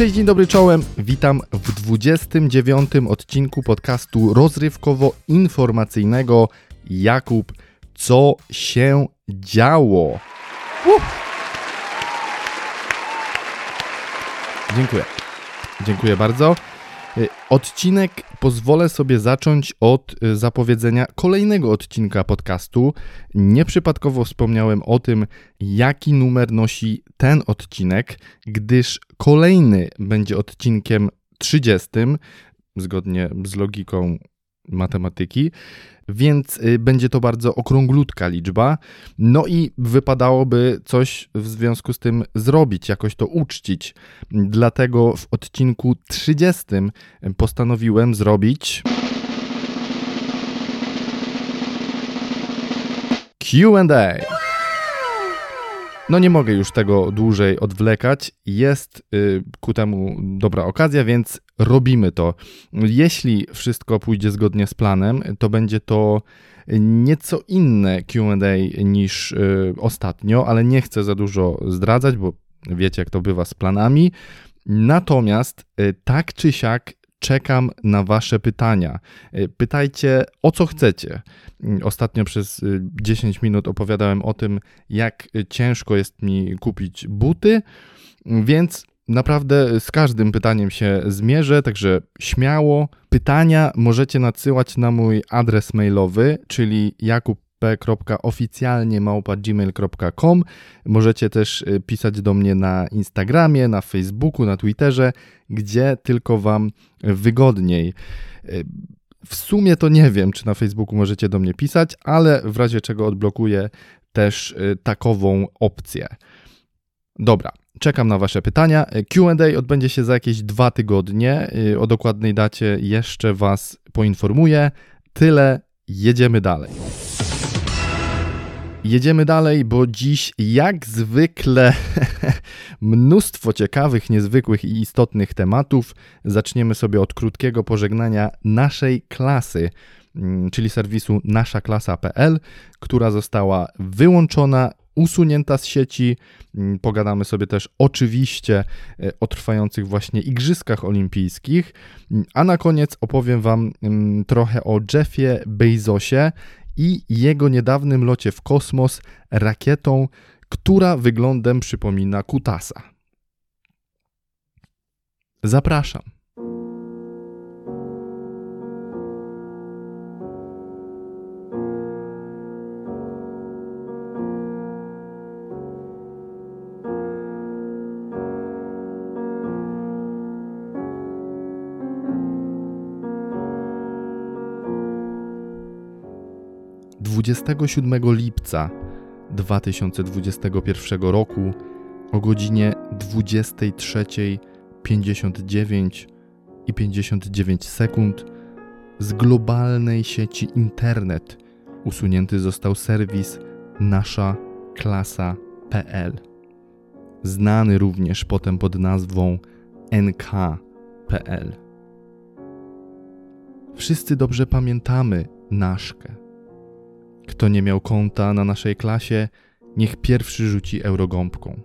Cześć, dzień dobry, czołem. Witam w 29. odcinku podcastu rozrywkowo-informacyjnego Jakub, co się działo? Dziękuję. Dziękuję bardzo. Odcinek pozwolę sobie zacząć od zapowiedzenia kolejnego odcinka podcastu. Nieprzypadkowo wspomniałem o tym, jaki numer nosi ten odcinek, gdyż kolejny będzie odcinkiem 30, zgodnie z logiką matematyki, więc będzie to bardzo okrąglutka liczba. No i wypadałoby coś w związku z tym zrobić, jakoś to uczcić. Dlatego w odcinku 30 postanowiłem zrobić Q&A. No nie mogę już tego dłużej odwlekać, jest ku temu dobra okazja, więc robimy to. Jeśli wszystko pójdzie zgodnie z planem, to będzie to nieco inne Q&A niż ostatnio, ale nie chcę za dużo zdradzać, bo wiecie jak to bywa z planami. Natomiast tak czy siak czekam na wasze pytania. Pytajcie o co chcecie. Ostatnio przez 10 minut opowiadałem o tym, jak ciężko jest mi kupić buty, więc naprawdę z każdym pytaniem się zmierzę, także śmiało. Pytania możecie nadsyłać na mój adres mailowy, czyli jakub.p.oficjalnie@gmail.com. Możecie też pisać do mnie na Instagramie, na Facebooku, na Twitterze, gdzie tylko wam wygodniej. W sumie to nie wiem, czy na Facebooku możecie do mnie pisać, ale w razie czego odblokuję też takową opcję. Dobra. Czekam na wasze pytania. Q&A odbędzie się za jakieś 2 tygodnie. O dokładnej dacie jeszcze was poinformuję. Tyle, jedziemy dalej. Jedziemy dalej, bo dziś jak zwykle mnóstwo ciekawych, niezwykłych i istotnych tematów. Zaczniemy sobie od krótkiego pożegnania naszej klasy, czyli serwisu naszaklasa.pl, która została wyłączona, usunięta z sieci. Pogadamy sobie też oczywiście o trwających właśnie Igrzyskach Olimpijskich, a na koniec opowiem wam trochę o Jeffie Bezosie i jego niedawnym locie w kosmos rakietą, która wyglądem przypomina kutasa. Zapraszam. Lipca 2021 roku o godzinie 23:59:59 z globalnej sieci internet usunięty został serwis naszaklasa.pl, znany również potem pod nazwą nk.pl. Wszyscy dobrze pamiętamy naszkę. Kto nie miał konta na naszej klasie, niech pierwszy rzuci eurogąbką.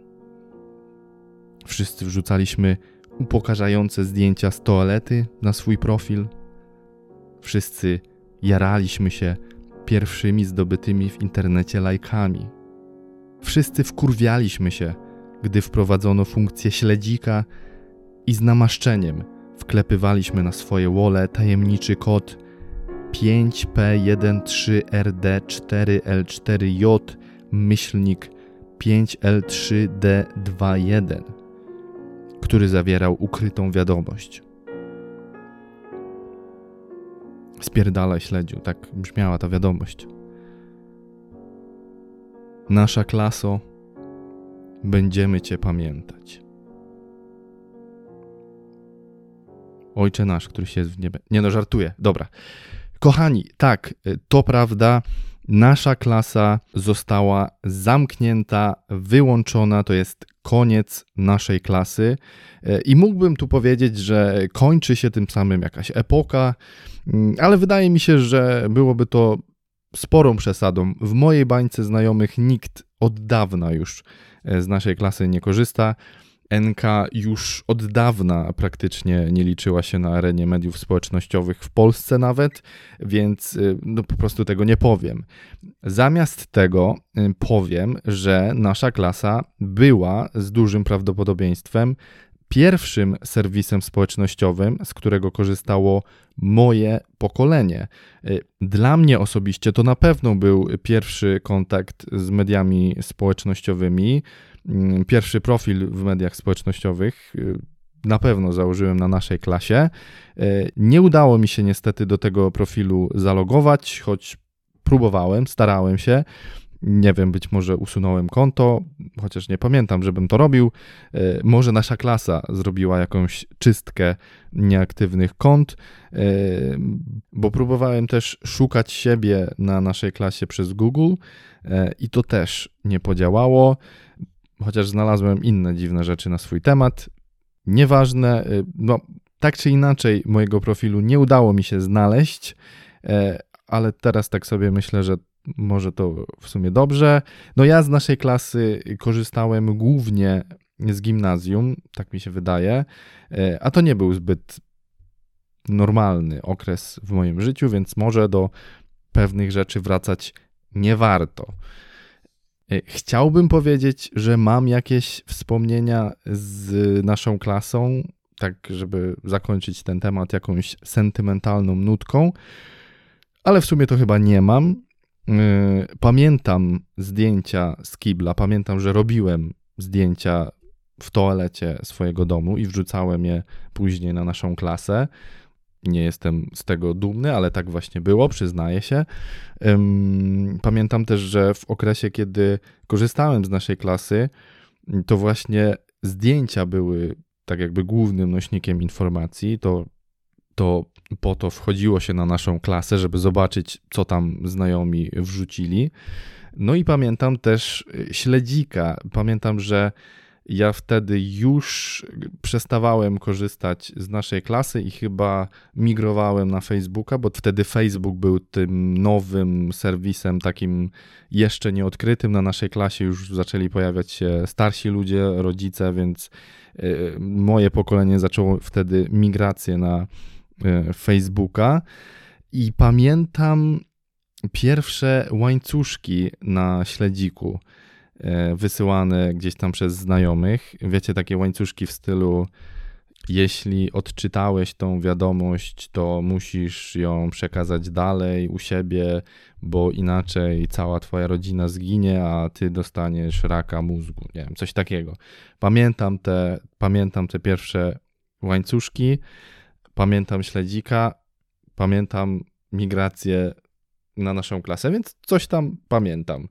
Wszyscy wrzucaliśmy upokarzające zdjęcia z toalety na swój profil. Wszyscy jaraliśmy się pierwszymi zdobytymi w internecie lajkami. Wszyscy wkurwialiśmy się, gdy wprowadzono funkcję śledzika i z namaszczeniem wklepywaliśmy na swoje wole tajemniczy kod 5P13RD4LJ-5L3D21, który zawierał ukrytą wiadomość. Spierdalaj śledziu, tak brzmiała ta wiadomość. Nasza klaso, będziemy cię pamiętać. Ojcze nasz, który się w niebie... Nie no, żartuję, dobra. Kochani, tak, to prawda, nasza klasa została zamknięta, wyłączona, to jest koniec naszej klasy i mógłbym tu powiedzieć, że kończy się tym samym jakaś epoka, ale wydaje mi się, że byłoby to sporą przesadą. W mojej bańce znajomych nikt od dawna już z naszej klasy nie korzysta. NK już od dawna praktycznie nie liczyła się na arenie mediów społecznościowych w Polsce nawet, więc no po prostu tego nie powiem. Zamiast tego powiem, że Nasza Klasa była z dużym prawdopodobieństwem pierwszym serwisem społecznościowym, z którego korzystało moje pokolenie. Dla mnie osobiście to na pewno był pierwszy kontakt z mediami społecznościowymi, pierwszy profil w mediach społecznościowych na pewno założyłem na Naszej Klasie. Nie udało mi się niestety do tego profilu zalogować, choć próbowałem, starałem się. Nie wiem, być może usunąłem konto, chociaż nie pamiętam, żebym to robił. Może Nasza Klasa zrobiła jakąś czystkę nieaktywnych kont, bo próbowałem też szukać siebie na Naszej Klasie przez Google i to też nie podziałało, chociaż znalazłem inne dziwne rzeczy na swój temat. Nieważne, no tak czy inaczej mojego profilu nie udało mi się znaleźć, ale teraz tak sobie myślę, że może to w sumie dobrze. No ja z Naszej Klasy korzystałem głównie z gimnazjum, tak mi się wydaje, a to nie był zbyt normalny okres w moim życiu, więc może do pewnych rzeczy wracać nie warto. Chciałbym powiedzieć, że mam jakieś wspomnienia z Naszą Klasą, tak żeby zakończyć ten temat jakąś sentymentalną nutką, ale w sumie to chyba nie mam. Pamiętam zdjęcia z kibla, pamiętam, że robiłem zdjęcia w toalecie swojego domu i wrzucałem je później na Naszą Klasę. Nie jestem z tego dumny, ale tak właśnie było, przyznaję się. Pamiętam też, że w okresie, kiedy korzystałem z Naszej Klasy, to właśnie zdjęcia były tak jakby głównym nośnikiem informacji, to po to wchodziło się na Naszą Klasę, żeby zobaczyć, co tam znajomi wrzucili. No i pamiętam też śledzika. Pamiętam, że ja wtedy już przestawałem korzystać z Naszej Klasy i chyba migrowałem na Facebooka, bo wtedy Facebook był tym nowym serwisem, takim jeszcze nieodkrytym. Na Naszej Klasie już zaczęli pojawiać się starsi ludzie, rodzice, więc moje pokolenie zaczęło wtedy migrację na Facebooka i pamiętam pierwsze łańcuszki na śledziku wysyłane gdzieś tam przez znajomych. Wiecie, takie łańcuszki w stylu: jeśli odczytałeś tą wiadomość, to musisz ją przekazać dalej u siebie, bo inaczej cała twoja rodzina zginie, a ty dostaniesz raka mózgu. Nie wiem, coś takiego. Pamiętam te pierwsze łańcuszki. Pamiętam śledzika, pamiętam migrację na Naszą Klasę, więc coś tam pamiętam.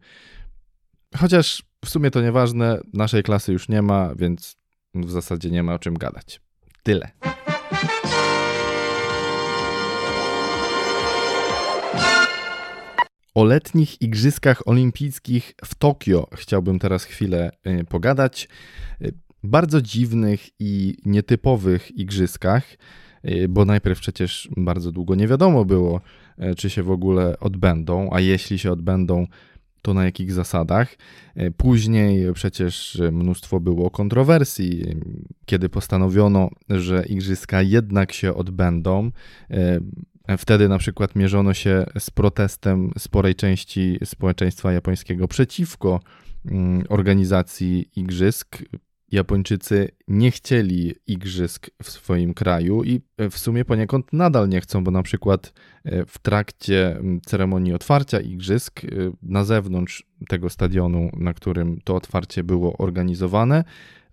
Chociaż w sumie to nieważne, Naszej Klasy już nie ma, więc w zasadzie nie ma o czym gadać. Tyle. O letnich Igrzyskach Olimpijskich w Tokio chciałbym teraz chwilę pogadać. Bardzo dziwnych i nietypowych igrzyskach, bo najpierw przecież bardzo długo nie wiadomo było, czy się w ogóle odbędą, a jeśli się odbędą, to na jakich zasadach. Później przecież mnóstwo było kontrowersji, kiedy postanowiono, że igrzyska jednak się odbędą. Wtedy na przykład mierzono się z protestem sporej części społeczeństwa japońskiego przeciwko organizacji igrzysk. Japończycy nie chcieli igrzysk w swoim kraju i w sumie poniekąd nadal nie chcą, bo na przykład w trakcie ceremonii otwarcia igrzysk na zewnątrz tego stadionu, na którym to otwarcie było organizowane,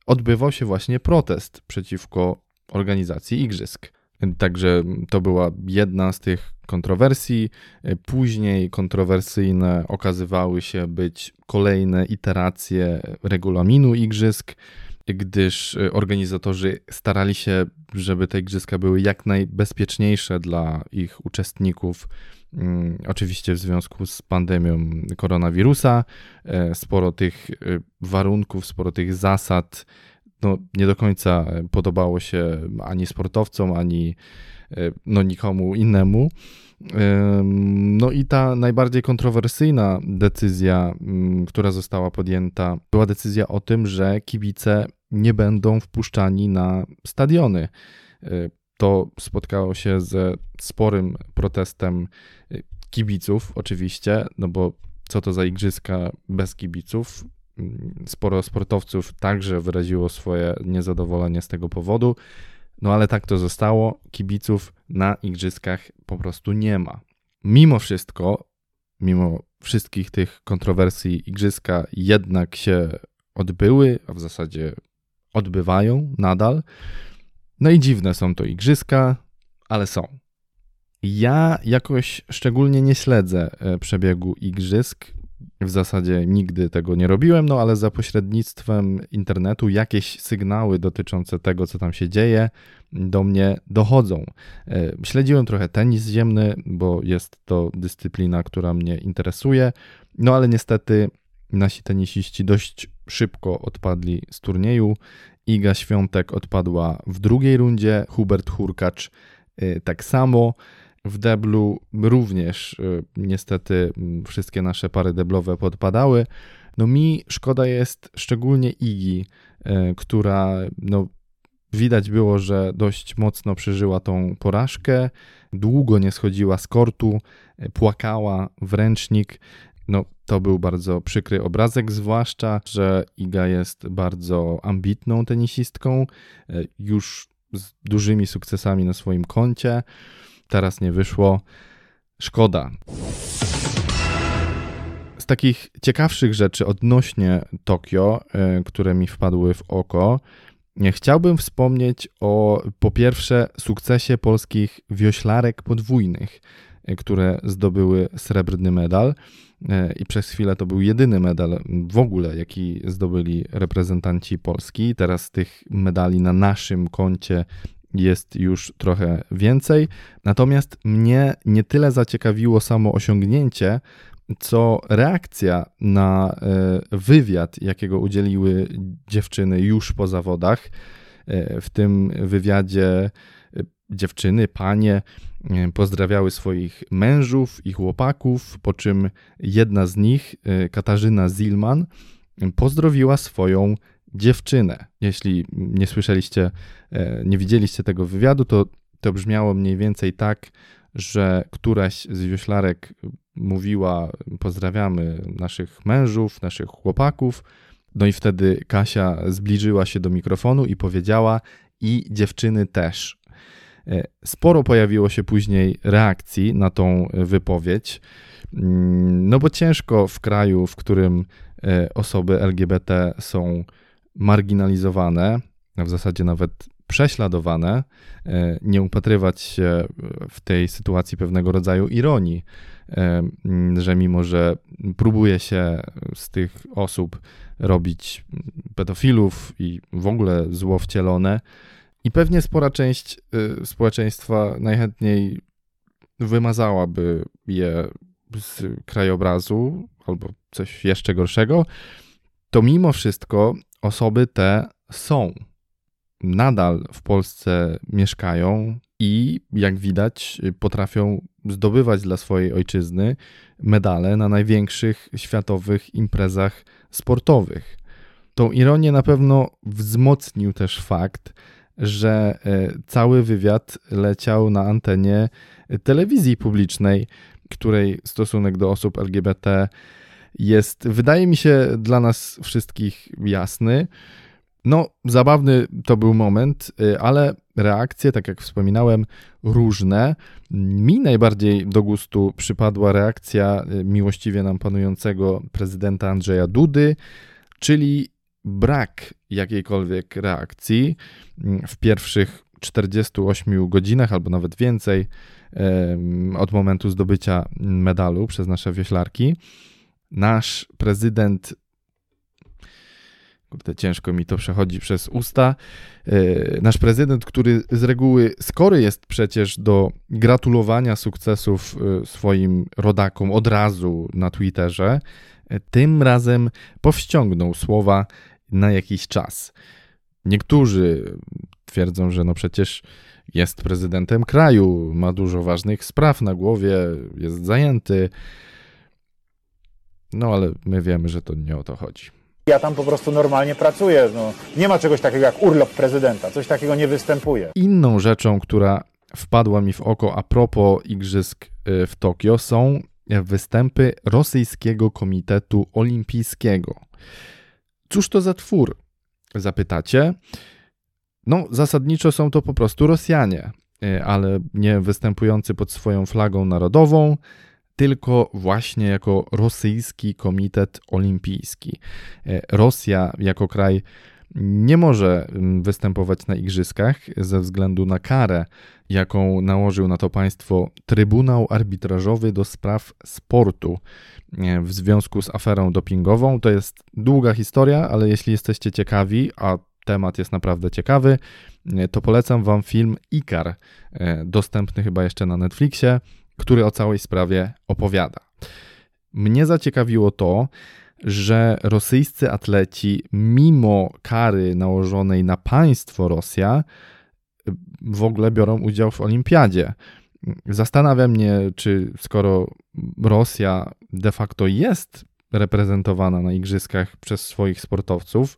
odbywał się właśnie protest przeciwko organizacji igrzysk. Także to była jedna z tych kontrowersji. Później kontrowersyjne okazywały się być kolejne iteracje regulaminu igrzysk, gdyż organizatorzy starali się, żeby te igrzyska były jak najbezpieczniejsze dla ich uczestników. Oczywiście w związku z pandemią koronawirusa sporo tych warunków, sporo tych zasad no, nie do końca podobało się ani sportowcom, ani no, nikomu innemu. No i ta najbardziej kontrowersyjna decyzja, która została podjęta, była decyzja o tym, że kibice nie będą wpuszczani na stadiony. To spotkało się ze sporym protestem kibiców oczywiście, no bo co to za igrzyska bez kibiców? Sporo sportowców także wyraziło swoje niezadowolenie z tego powodu, no ale tak to zostało, kibiców na igrzyskach po prostu nie ma. Mimo wszystko, mimo wszystkich tych kontrowersji, igrzyska jednak się odbyły, a w zasadzie odbywają nadal. No i dziwne są to igrzyska, ale są. Ja jakoś szczególnie nie śledzę przebiegu igrzysk, w zasadzie nigdy tego nie robiłem, no ale za pośrednictwem internetu jakieś sygnały dotyczące tego, co tam się dzieje, do mnie dochodzą. Śledziłem trochę tenis ziemny, bo jest to dyscyplina, która mnie interesuje, no ale niestety nasi tenisiści dość szybko odpadli z turnieju. Iga Świątek odpadła w drugiej rundzie, Hubert Hurkacz tak samo. W deblu również niestety wszystkie nasze pary deblowe podpadały. No mi szkoda jest szczególnie Igi, która no, widać było, że dość mocno przeżyła tą porażkę. Długo nie schodziła z kortu, płakała w ręcznik. No to był bardzo przykry obrazek, zwłaszcza, że Iga jest bardzo ambitną tenisistką, już z dużymi sukcesami na swoim koncie. Teraz nie wyszło. Szkoda. Z takich ciekawszych rzeczy odnośnie Tokio, które mi wpadły w oko, chciałbym wspomnieć o, po pierwsze, sukcesie polskich wioślarek podwójnych, które zdobyły srebrny medal i przez chwilę to był jedyny medal w ogóle, jaki zdobyli reprezentanci Polski. Teraz tych medali na naszym koncie jest już trochę więcej. Natomiast mnie nie tyle zaciekawiło samo osiągnięcie, co reakcja na wywiad, jakiego udzieliły dziewczyny już po zawodach. W tym wywiadzie dziewczyny, panie pozdrawiały swoich mężów i chłopaków, po czym jedna z nich, Katarzyna Zilman, pozdrowiła swoją dziewczynę. Jeśli nie słyszeliście, nie widzieliście tego wywiadu, to brzmiało mniej więcej tak, że któraś z wioślarek mówiła: pozdrawiamy naszych mężów, naszych chłopaków. No i wtedy Kasia zbliżyła się do mikrofonu i powiedziała: i dziewczyny też. Sporo pojawiło się później reakcji na tą wypowiedź, no bo ciężko w kraju, w którym osoby LGBT są marginalizowane, a w zasadzie nawet prześladowane, nie upatrywać się w tej sytuacji pewnego rodzaju ironii, że mimo, że próbuje się z tych osób robić pedofilów i w ogóle zło wcielone, i pewnie spora część społeczeństwa najchętniej wymazałaby je z krajobrazu albo coś jeszcze gorszego, to mimo wszystko osoby te są. Nadal w Polsce mieszkają i jak widać potrafią zdobywać dla swojej ojczyzny medale na największych światowych imprezach sportowych. Tą ironię na pewno wzmocnił też fakt, że cały wywiad leciał na antenie telewizji publicznej, której stosunek do osób LGBT jest, wydaje mi się, dla nas wszystkich jasny. No, zabawny to był moment, ale reakcje, tak jak wspominałem, różne. Mi najbardziej do gustu przypadła reakcja miłościwie nam panującego prezydenta Andrzeja Dudy, czyli brak jakiejkolwiek reakcji w pierwszych 48 godzinach albo nawet więcej od momentu zdobycia medalu przez nasze wioślarki. Nasz prezydent, kurde, ciężko mi to przechodzi przez usta, nasz prezydent, który z reguły skory jest przecież do gratulowania sukcesów swoim rodakom od razu na Twitterze, tym razem powściągnął słowa na jakiś czas. Niektórzy twierdzą, że no przecież jest prezydentem kraju, ma dużo ważnych spraw na głowie, jest zajęty. No ale my wiemy, że to nie o to chodzi. Ja tam po prostu normalnie pracuję. No, nie ma czegoś takiego jak urlop prezydenta. Coś takiego nie występuje. Inną rzeczą, która wpadła mi w oko a propos igrzysk w Tokio, są występy Rosyjskiego Komitetu Olimpijskiego. Cóż to za twór, zapytacie? No, zasadniczo są to po prostu Rosjanie, ale nie występujący pod swoją flagą narodową, tylko właśnie jako Rosyjski Komitet Olimpijski. Rosja jako kraj nie może występować na igrzyskach ze względu na karę, jaką nałożył na to państwo Trybunał Arbitrażowy do Spraw Sportu w związku z aferą dopingową. To jest długa historia, ale jeśli jesteście ciekawi, a temat jest naprawdę ciekawy, to polecam wam film Ikar, dostępny chyba jeszcze na Netflixie, który o całej sprawie opowiada. Mnie zaciekawiło to, że rosyjscy atleci mimo kary nałożonej na państwo Rosja w ogóle biorą udział w olimpiadzie. Zastanawia mnie, czy skoro Rosja de facto jest reprezentowana na igrzyskach przez swoich sportowców,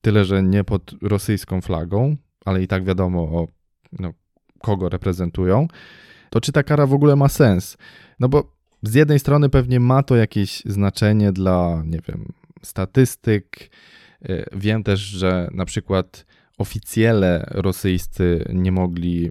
tyle że nie pod rosyjską flagą, ale i tak wiadomo o kogo reprezentują, to czy ta kara w ogóle ma sens? No bo z jednej strony pewnie ma to jakieś znaczenie dla, nie wiem, statystyk. Wiem też, że na przykład oficjele rosyjscy nie mogli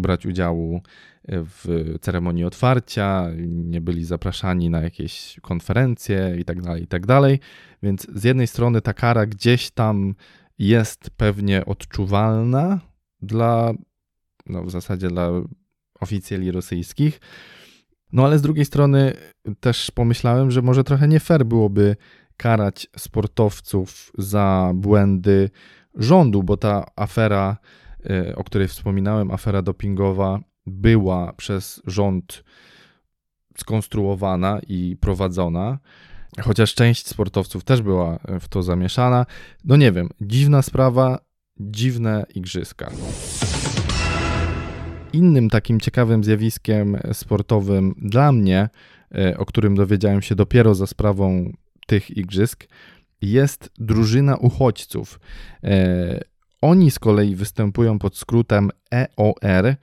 brać udziału w ceremonii otwarcia, nie byli zapraszani na jakieś konferencje i tak dalej, więc z jednej strony ta kara gdzieś tam jest pewnie odczuwalna dla, w zasadzie dla oficjeli rosyjskich, ale z drugiej strony też pomyślałem, że może trochę nie fair byłoby karać sportowców za błędy rządu, bo ta afera, o której wspominałem, afera dopingowa, była przez rząd skonstruowana i prowadzona, chociaż część sportowców też była w to zamieszana. Nie wiem, dziwna sprawa, dziwne igrzyska. Innym takim ciekawym zjawiskiem sportowym dla mnie, o którym dowiedziałem się dopiero za sprawą tych igrzysk, jest drużyna uchodźców. Oni z kolei występują pod skrótem EOR,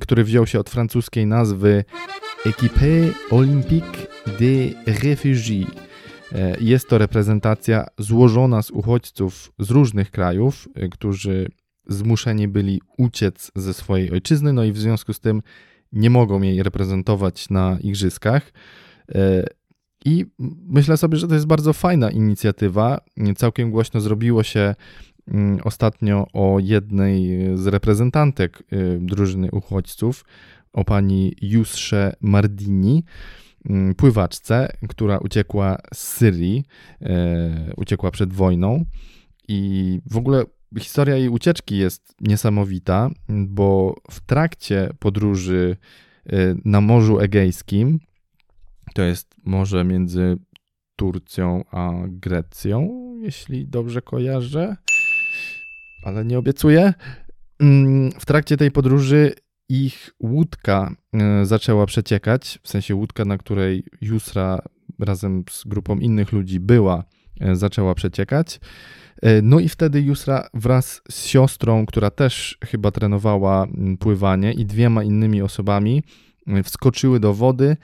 który wziął się od francuskiej nazwy Équipe Olympique des Réfugiés. Jest to reprezentacja złożona z uchodźców z różnych krajów, którzy zmuszeni byli uciec ze swojej ojczyzny, i w związku z tym nie mogą jej reprezentować na igrzyskach. I myślę sobie, że to jest bardzo fajna inicjatywa. Całkiem głośno zrobiło się ostatnio o jednej z reprezentantek drużyny uchodźców, o pani Yusrze Mardini, pływaczce, która uciekła z Syrii, uciekła przed wojną, i w ogóle historia jej ucieczki jest niesamowita, bo w trakcie podróży na Morzu Egejskim, to jest morze między Turcją a Grecją, jeśli dobrze kojarzę, ale nie obiecuję. W trakcie tej podróży ich łódka zaczęła przeciekać, w sensie łódka, na której Yusra razem z grupą innych ludzi była, zaczęła przeciekać. I wtedy Yusra wraz z siostrą, która też chyba trenowała pływanie, i dwiema innymi osobami wskoczyły do wody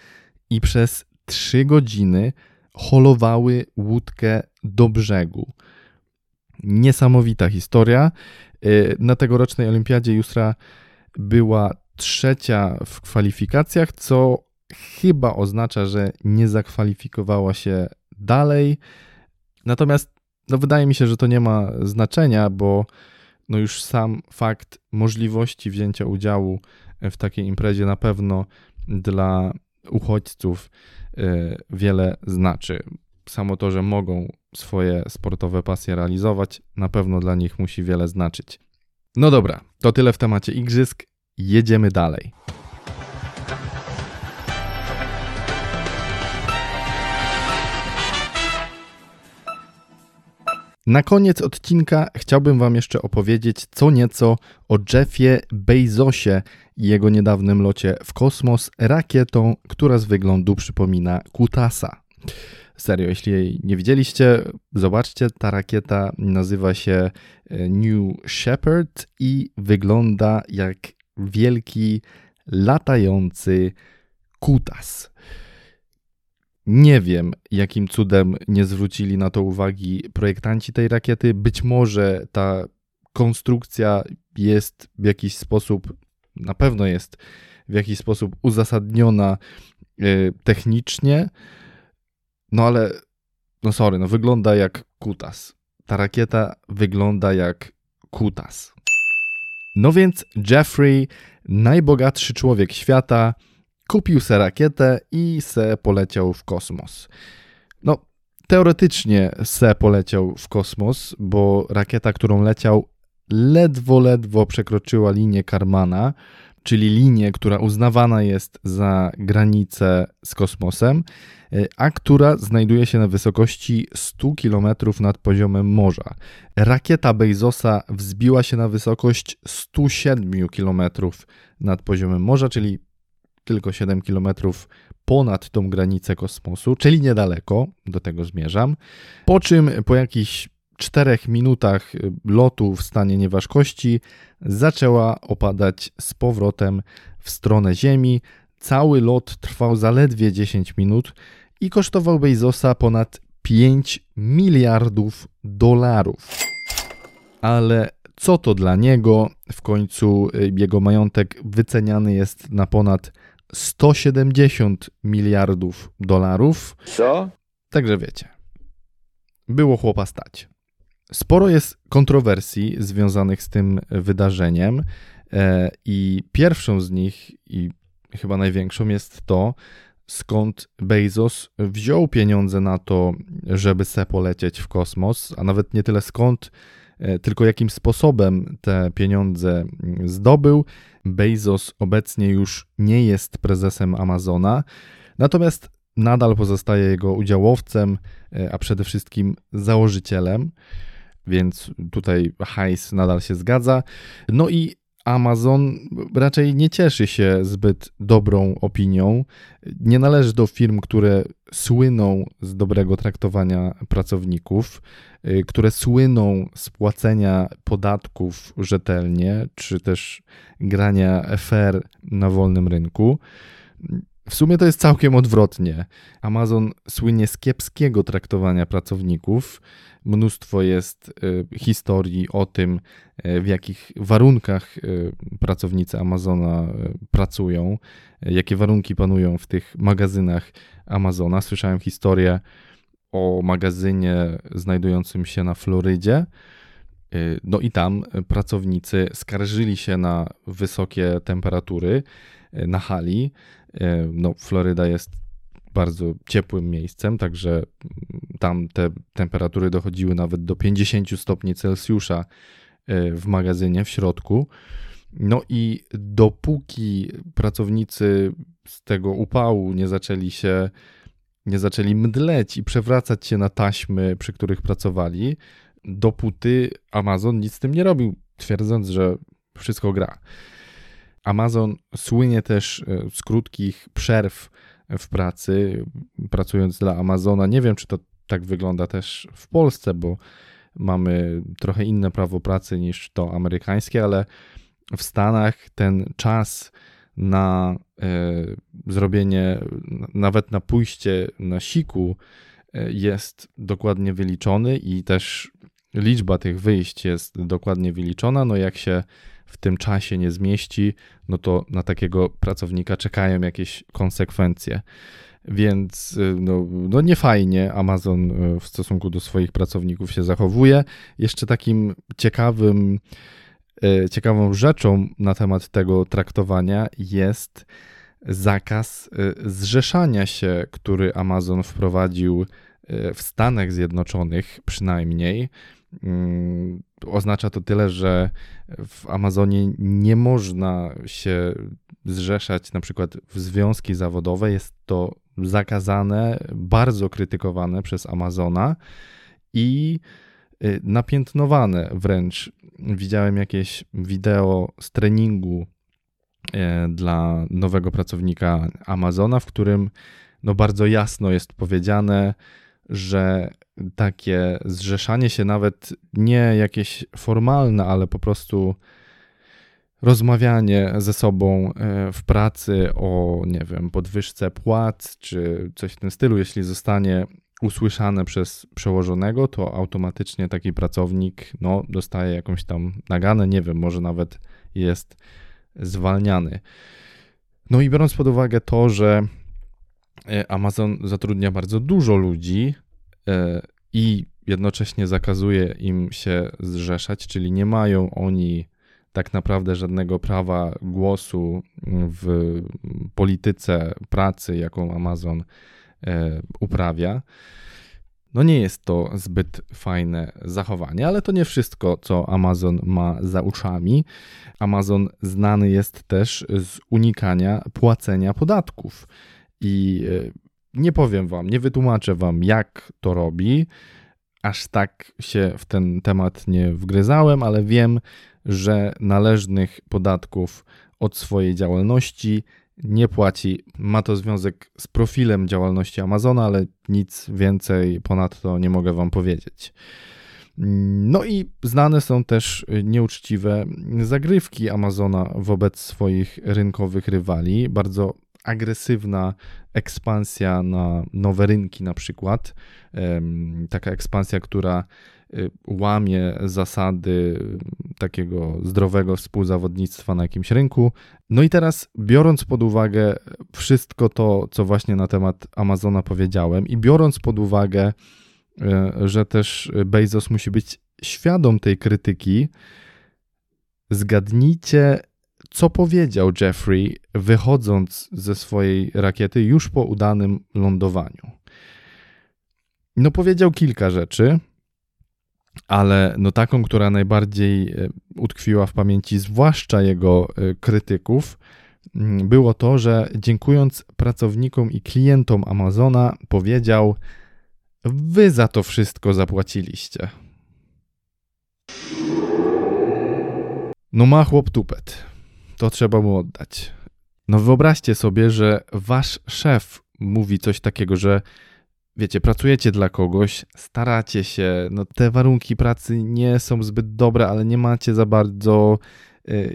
i przez 3 godziny holowały łódkę do brzegu. Niesamowita historia. Na tegorocznej olimpiadzie Yusra była 3. w kwalifikacjach, co chyba oznacza, że nie zakwalifikowała się dalej. Natomiast wydaje mi się, że to nie ma znaczenia, bo już sam fakt możliwości wzięcia udziału w takiej imprezie na pewno dla uchodźców wiele znaczy. Samo to, że mogą swoje sportowe pasje realizować, na pewno dla nich musi wiele znaczyć. Dobra, to tyle w temacie igrzysk. Jedziemy dalej. Na koniec odcinka chciałbym wam jeszcze opowiedzieć co nieco o Jeffie Bezosie i jego niedawnym locie w kosmos rakietą, która z wyglądu przypomina kutasa. Serio, jeśli jej nie widzieliście, zobaczcie, ta rakieta nazywa się New Shepard i wygląda jak wielki, latający kutas. Nie wiem, jakim cudem nie zwrócili na to uwagi projektanci tej rakiety. Być może ta konstrukcja jest w jakiś sposób, na pewno jest w jakiś sposób uzasadniona technicznie, no ale, wygląda jak kutas. Ta rakieta wygląda jak kutas. No więc Jeffrey, najbogatszy człowiek świata, kupił se rakietę i se poleciał w kosmos. No, teoretycznie se poleciał w kosmos, bo rakieta, którą leciał, ledwo przekroczyła linię Karmana, czyli linię, która uznawana jest za granicę z kosmosem, a która znajduje się na wysokości 100 km nad poziomem morza. Rakieta Bezosa wzbiła się na wysokość 107 km nad poziomem morza, czyli tylko 7 km ponad tą granicę kosmosu, czyli niedaleko, do tego zmierzam. Po czym po jakichś 4 minutach lotu w stanie nieważkości zaczęła opadać z powrotem w stronę Ziemi. Cały lot trwał zaledwie 10 minut i kosztował Bezosa ponad 5 miliardów dolarów. Ale co to dla niego? W końcu jego majątek wyceniany jest na ponad 170 miliardów dolarów. Co? Także wiecie, było chłopa stać. Sporo jest kontrowersji związanych z tym wydarzeniem i pierwszą z nich i chyba największą jest to, skąd Bezos wziął pieniądze na to, żeby se polecieć w kosmos, a nawet nie tyle skąd, tylko jakim sposobem te pieniądze zdobył. Bezos obecnie już nie jest prezesem Amazona, natomiast nadal pozostaje jego udziałowcem, a przede wszystkim założycielem, więc tutaj hajs nadal się zgadza. No i Amazon raczej nie cieszy się zbyt dobrą opinią. Nie należy do firm, które słyną z dobrego traktowania pracowników, które słyną z płacenia podatków rzetelnie, czy też grania fair na wolnym rynku. W sumie to jest całkiem odwrotnie. Amazon słynie z kiepskiego traktowania pracowników. Mnóstwo jest historii o tym, w jakich warunkach pracownicy Amazona pracują, jakie warunki panują w tych magazynach Amazona. Słyszałem historię o magazynie znajdującym się na Florydzie. No i tam pracownicy skarżyli się na wysokie temperatury na hali. No, Floryda jest bardzo ciepłym miejscem, także tam te temperatury dochodziły nawet do 50 stopni Celsjusza w magazynie w środku. No i dopóki pracownicy z tego upału nie zaczęli mdleć i przewracać się na taśmy, przy których pracowali, dopóty Amazon nic z tym nie robił, twierdząc, że wszystko gra. Amazon słynie też z krótkich przerw w pracy, pracując dla Amazona. Nie wiem, czy to tak wygląda też w Polsce, bo mamy trochę inne prawo pracy niż to amerykańskie, ale w Stanach ten czas na zrobienie, nawet na pójście na siku jest dokładnie wyliczony i też liczba tych wyjść jest dokładnie wyliczona. No jak się w tym czasie nie zmieści, no to na takiego pracownika czekają jakieś konsekwencje. Więc no niefajnie Amazon w stosunku do swoich pracowników się zachowuje. Jeszcze takim ciekawą rzeczą na temat tego traktowania jest zakaz zrzeszania się, który Amazon wprowadził w Stanach Zjednoczonych przynajmniej. Oznacza to tyle, że w Amazonie nie można się zrzeszać na przykład w związki zawodowe. Jest to zakazane, bardzo krytykowane przez Amazona i napiętnowane wręcz. Widziałem jakieś wideo z treningu dla nowego pracownika Amazona, w którym bardzo jasno jest powiedziane, że takie zrzeszanie się, nawet nie jakieś formalne, ale po prostu rozmawianie ze sobą w pracy o, nie wiem, podwyżce płac czy coś w tym stylu, jeśli zostanie usłyszane przez przełożonego, to automatycznie taki pracownik dostaje jakąś tam naganę, nie wiem, może nawet jest zwalniany. No i biorąc pod uwagę to, że Amazon zatrudnia bardzo dużo ludzi i jednocześnie zakazuje im się zrzeszać, czyli nie mają oni tak naprawdę żadnego prawa głosu w polityce pracy, jaką Amazon uprawia. No nie jest to zbyt fajne zachowanie, ale to nie wszystko, co Amazon ma za uszami. Amazon znany jest też z unikania płacenia podatków. I nie powiem wam, nie wytłumaczę wam, jak to robi. Aż tak się w ten temat nie wgryzałem, ale wiem, że należnych podatków od swojej działalności nie płaci. Ma to związek z profilem działalności Amazona, ale nic więcej ponadto nie mogę wam powiedzieć. No i znane są też nieuczciwe zagrywki Amazona wobec swoich rynkowych rywali. Bardzo agresywna ekspansja na nowe rynki na przykład. Taka ekspansja, która łamie zasady takiego zdrowego współzawodnictwa na jakimś rynku. No i teraz, biorąc pod uwagę wszystko to, co właśnie na temat Amazona powiedziałem, i biorąc pod uwagę, że też Bezos musi być świadom tej krytyki, zgadnijcie, co powiedział Jeffrey, wychodząc ze swojej rakiety już po udanym lądowaniu. No powiedział kilka rzeczy, ale taką, która najbardziej utkwiła w pamięci, zwłaszcza jego krytyków, było to, że dziękując pracownikom i klientom Amazona powiedział: wy za to wszystko zapłaciliście. No ma chłop tupet. To trzeba mu oddać. No wyobraźcie sobie, że wasz szef mówi coś takiego, że wiecie, pracujecie dla kogoś, staracie się, te warunki pracy nie są zbyt dobre, ale nie macie za bardzo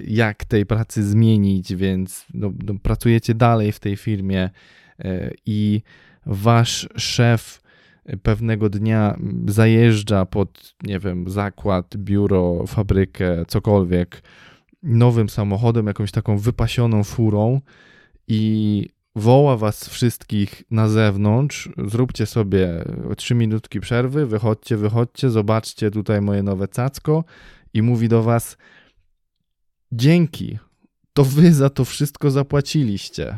jak tej pracy zmienić, więc pracujecie dalej w tej firmie i wasz szef pewnego dnia zajeżdża pod, nie wiem, zakład, biuro, fabrykę, cokolwiek, nowym samochodem, jakąś taką wypasioną furą i woła was wszystkich na zewnątrz, zróbcie sobie 3 minutki przerwy, wychodźcie, zobaczcie tutaj moje nowe cacko, i mówi do was: dzięki, to wy za to wszystko zapłaciliście.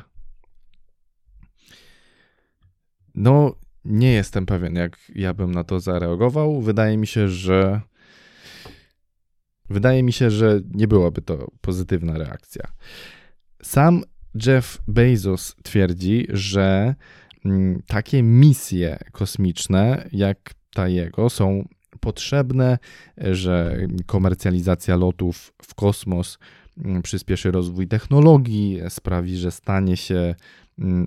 Nie jestem pewien, jak ja bym na to zareagował. Wydaje mi się, że nie byłaby to pozytywna reakcja. Sam Jeff Bezos twierdzi, że takie misje kosmiczne jak ta jego są potrzebne, że komercjalizacja lotów w kosmos przyspieszy rozwój technologii, sprawi, że stanie się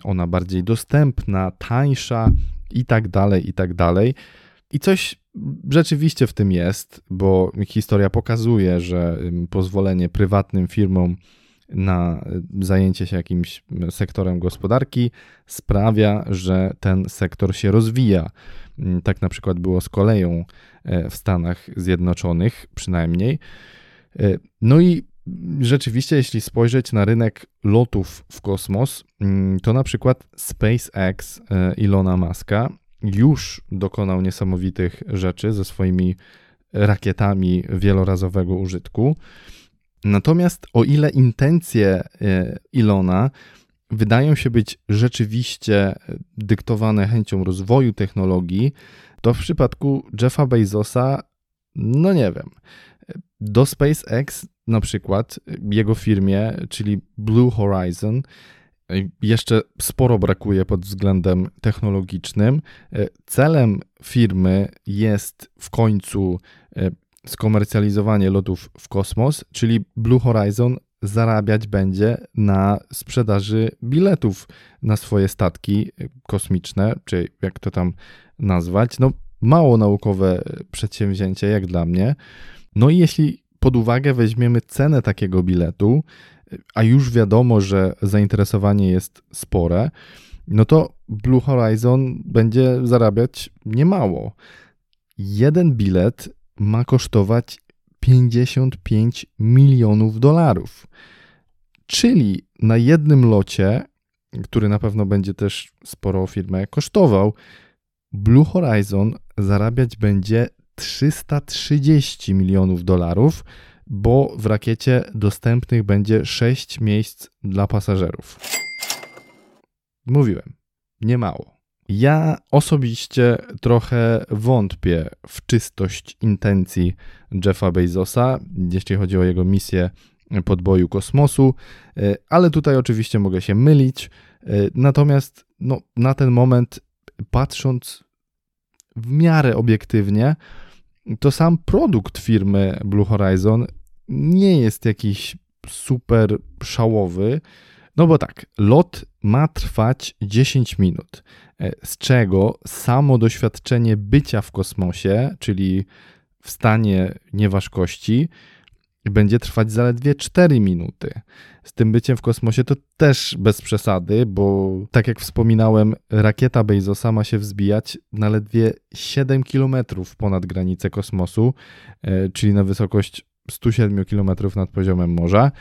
ona bardziej dostępna, tańsza i tak dalej, i tak dalej. I coś rzeczywiście w tym jest, bo historia pokazuje, że pozwolenie prywatnym firmom na zajęcie się jakimś sektorem gospodarki sprawia, że ten sektor się rozwija. Tak na przykład było z koleją w Stanach Zjednoczonych przynajmniej. No i rzeczywiście, jeśli spojrzeć na rynek lotów w kosmos, to na przykład SpaceX Elona Muska już dokonał niesamowitych rzeczy ze swoimi rakietami wielorazowego użytku. Natomiast o ile intencje Elona wydają się być rzeczywiście dyktowane chęcią rozwoju technologii, to w przypadku Jeffa Bezosa, nie wiem, do SpaceX na przykład, jego firmie, czyli Blue Horizon, jeszcze sporo brakuje pod względem technologicznym. Celem firmy jest w końcu skomercjalizowanie lotów w kosmos, czyli Blue Horizon zarabiać będzie na sprzedaży biletów na swoje statki kosmiczne, czy jak to tam nazwać. No, mało naukowe przedsięwzięcie jak dla mnie. No i jeśli pod uwagę weźmiemy cenę takiego biletu, a już wiadomo, że zainteresowanie jest spore, no to Blue Horizon będzie zarabiać niemało. Jeden bilet ma kosztować $55 milionów. Czyli na jednym locie, który na pewno będzie też sporo firmę kosztował, Blue Horizon zarabiać będzie $330 milionów, bo w rakiecie dostępnych będzie 6 miejsc dla pasażerów. Mówiłem, nie mało. Ja osobiście trochę wątpię w czystość intencji Jeffa Bezosa, jeśli chodzi o jego misję podboju kosmosu, ale tutaj oczywiście mogę się mylić. Natomiast no, na ten moment, patrząc w miarę obiektywnie, to sam produkt firmy Blue Horizon nie jest jakiś super szałowy. No bo tak, lot ma trwać 10 minut, z czego samo doświadczenie bycia w kosmosie, czyli w stanie nieważkości, będzie trwać zaledwie 4 minuty. Z tym byciem w kosmosie to też bez przesady, bo tak jak wspominałem, rakieta Bezosa ma się wzbijać na ledwie 7 km ponad granicę kosmosu, czyli na wysokość 107 km nad poziomem morza.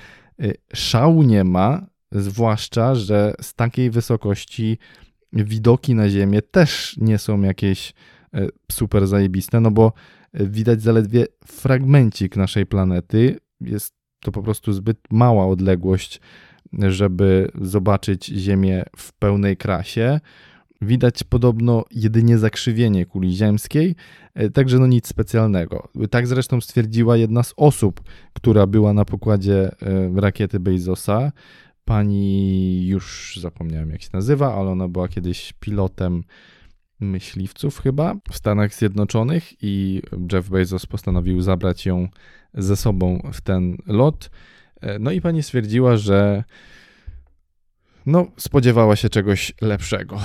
Szału nie ma, zwłaszcza że z takiej wysokości widoki na Ziemię też nie są jakieś super zajebiste, no bo widać zaledwie fragmencik naszej planety. Jest to po prostu zbyt mała odległość, żeby zobaczyć Ziemię w pełnej krasie. Widać podobno jedynie zakrzywienie kuli ziemskiej, także no nic specjalnego. Tak zresztą stwierdziła jedna z osób, która była na pokładzie rakiety Bezosa. Pani, już zapomniałem jak się nazywa, ale ona była kiedyś pilotem myśliwców chyba w Stanach Zjednoczonych i Jeff Bezos postanowił zabrać ją ze sobą w ten lot. No i pani stwierdziła, że no, spodziewała się czegoś lepszego.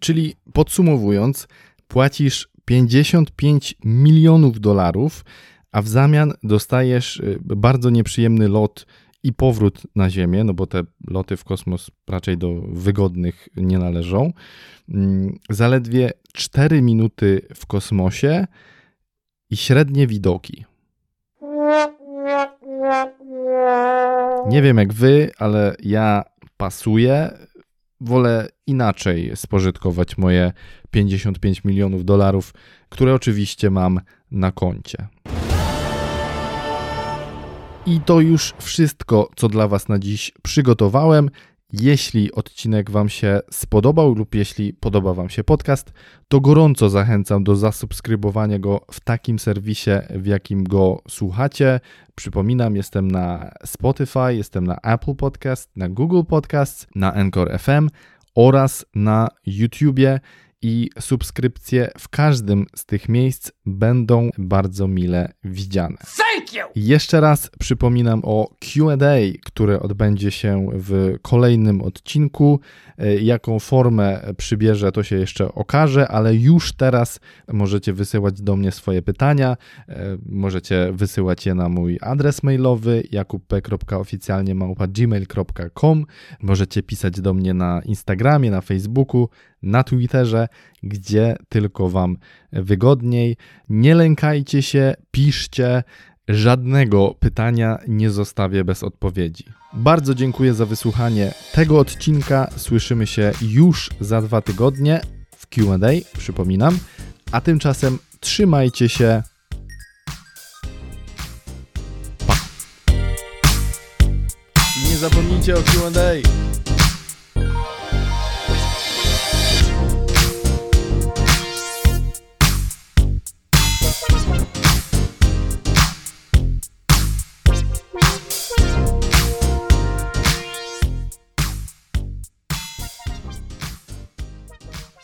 Czyli podsumowując, płacisz $55 milionów, a w zamian dostajesz bardzo nieprzyjemny lot i powrót na Ziemię, no bo te loty w kosmos raczej do wygodnych nie należą. Zaledwie 4 minuty w kosmosie i średnie widoki. Nie wiem jak wy, ale ja pasuję. Wolę inaczej spożytkować moje $55 milionów, które oczywiście mam na koncie. I to już wszystko, co dla Was na dziś przygotowałem. Jeśli odcinek Wam się spodobał lub jeśli podoba Wam się podcast, to gorąco zachęcam do zasubskrybowania go w takim serwisie, w jakim go słuchacie. Przypominam, jestem na Spotify, jestem na Apple Podcast, na Google Podcast, na Anchor FM oraz na YouTubie i subskrypcje w każdym z tych miejsc będą bardzo mile widziane. Jeszcze raz przypominam o Q&A, które odbędzie się w kolejnym odcinku. Jaką formę przybierze, to się jeszcze okaże, ale już teraz możecie wysyłać do mnie swoje pytania. Możecie wysyłać je na mój adres mailowy jakub.oficjalnie@gmail.com. Możecie pisać do mnie na Instagramie, na Facebooku, na Twitterze, gdzie tylko Wam wygodniej. Nie lękajcie się, piszcie. Żadnego pytania nie zostawię bez odpowiedzi. Bardzo dziękuję za wysłuchanie tego odcinka. Słyszymy się już za 2 tygodnie w Q&A, przypominam. A tymczasem trzymajcie się. Pa. Nie zapomnijcie o Q&A.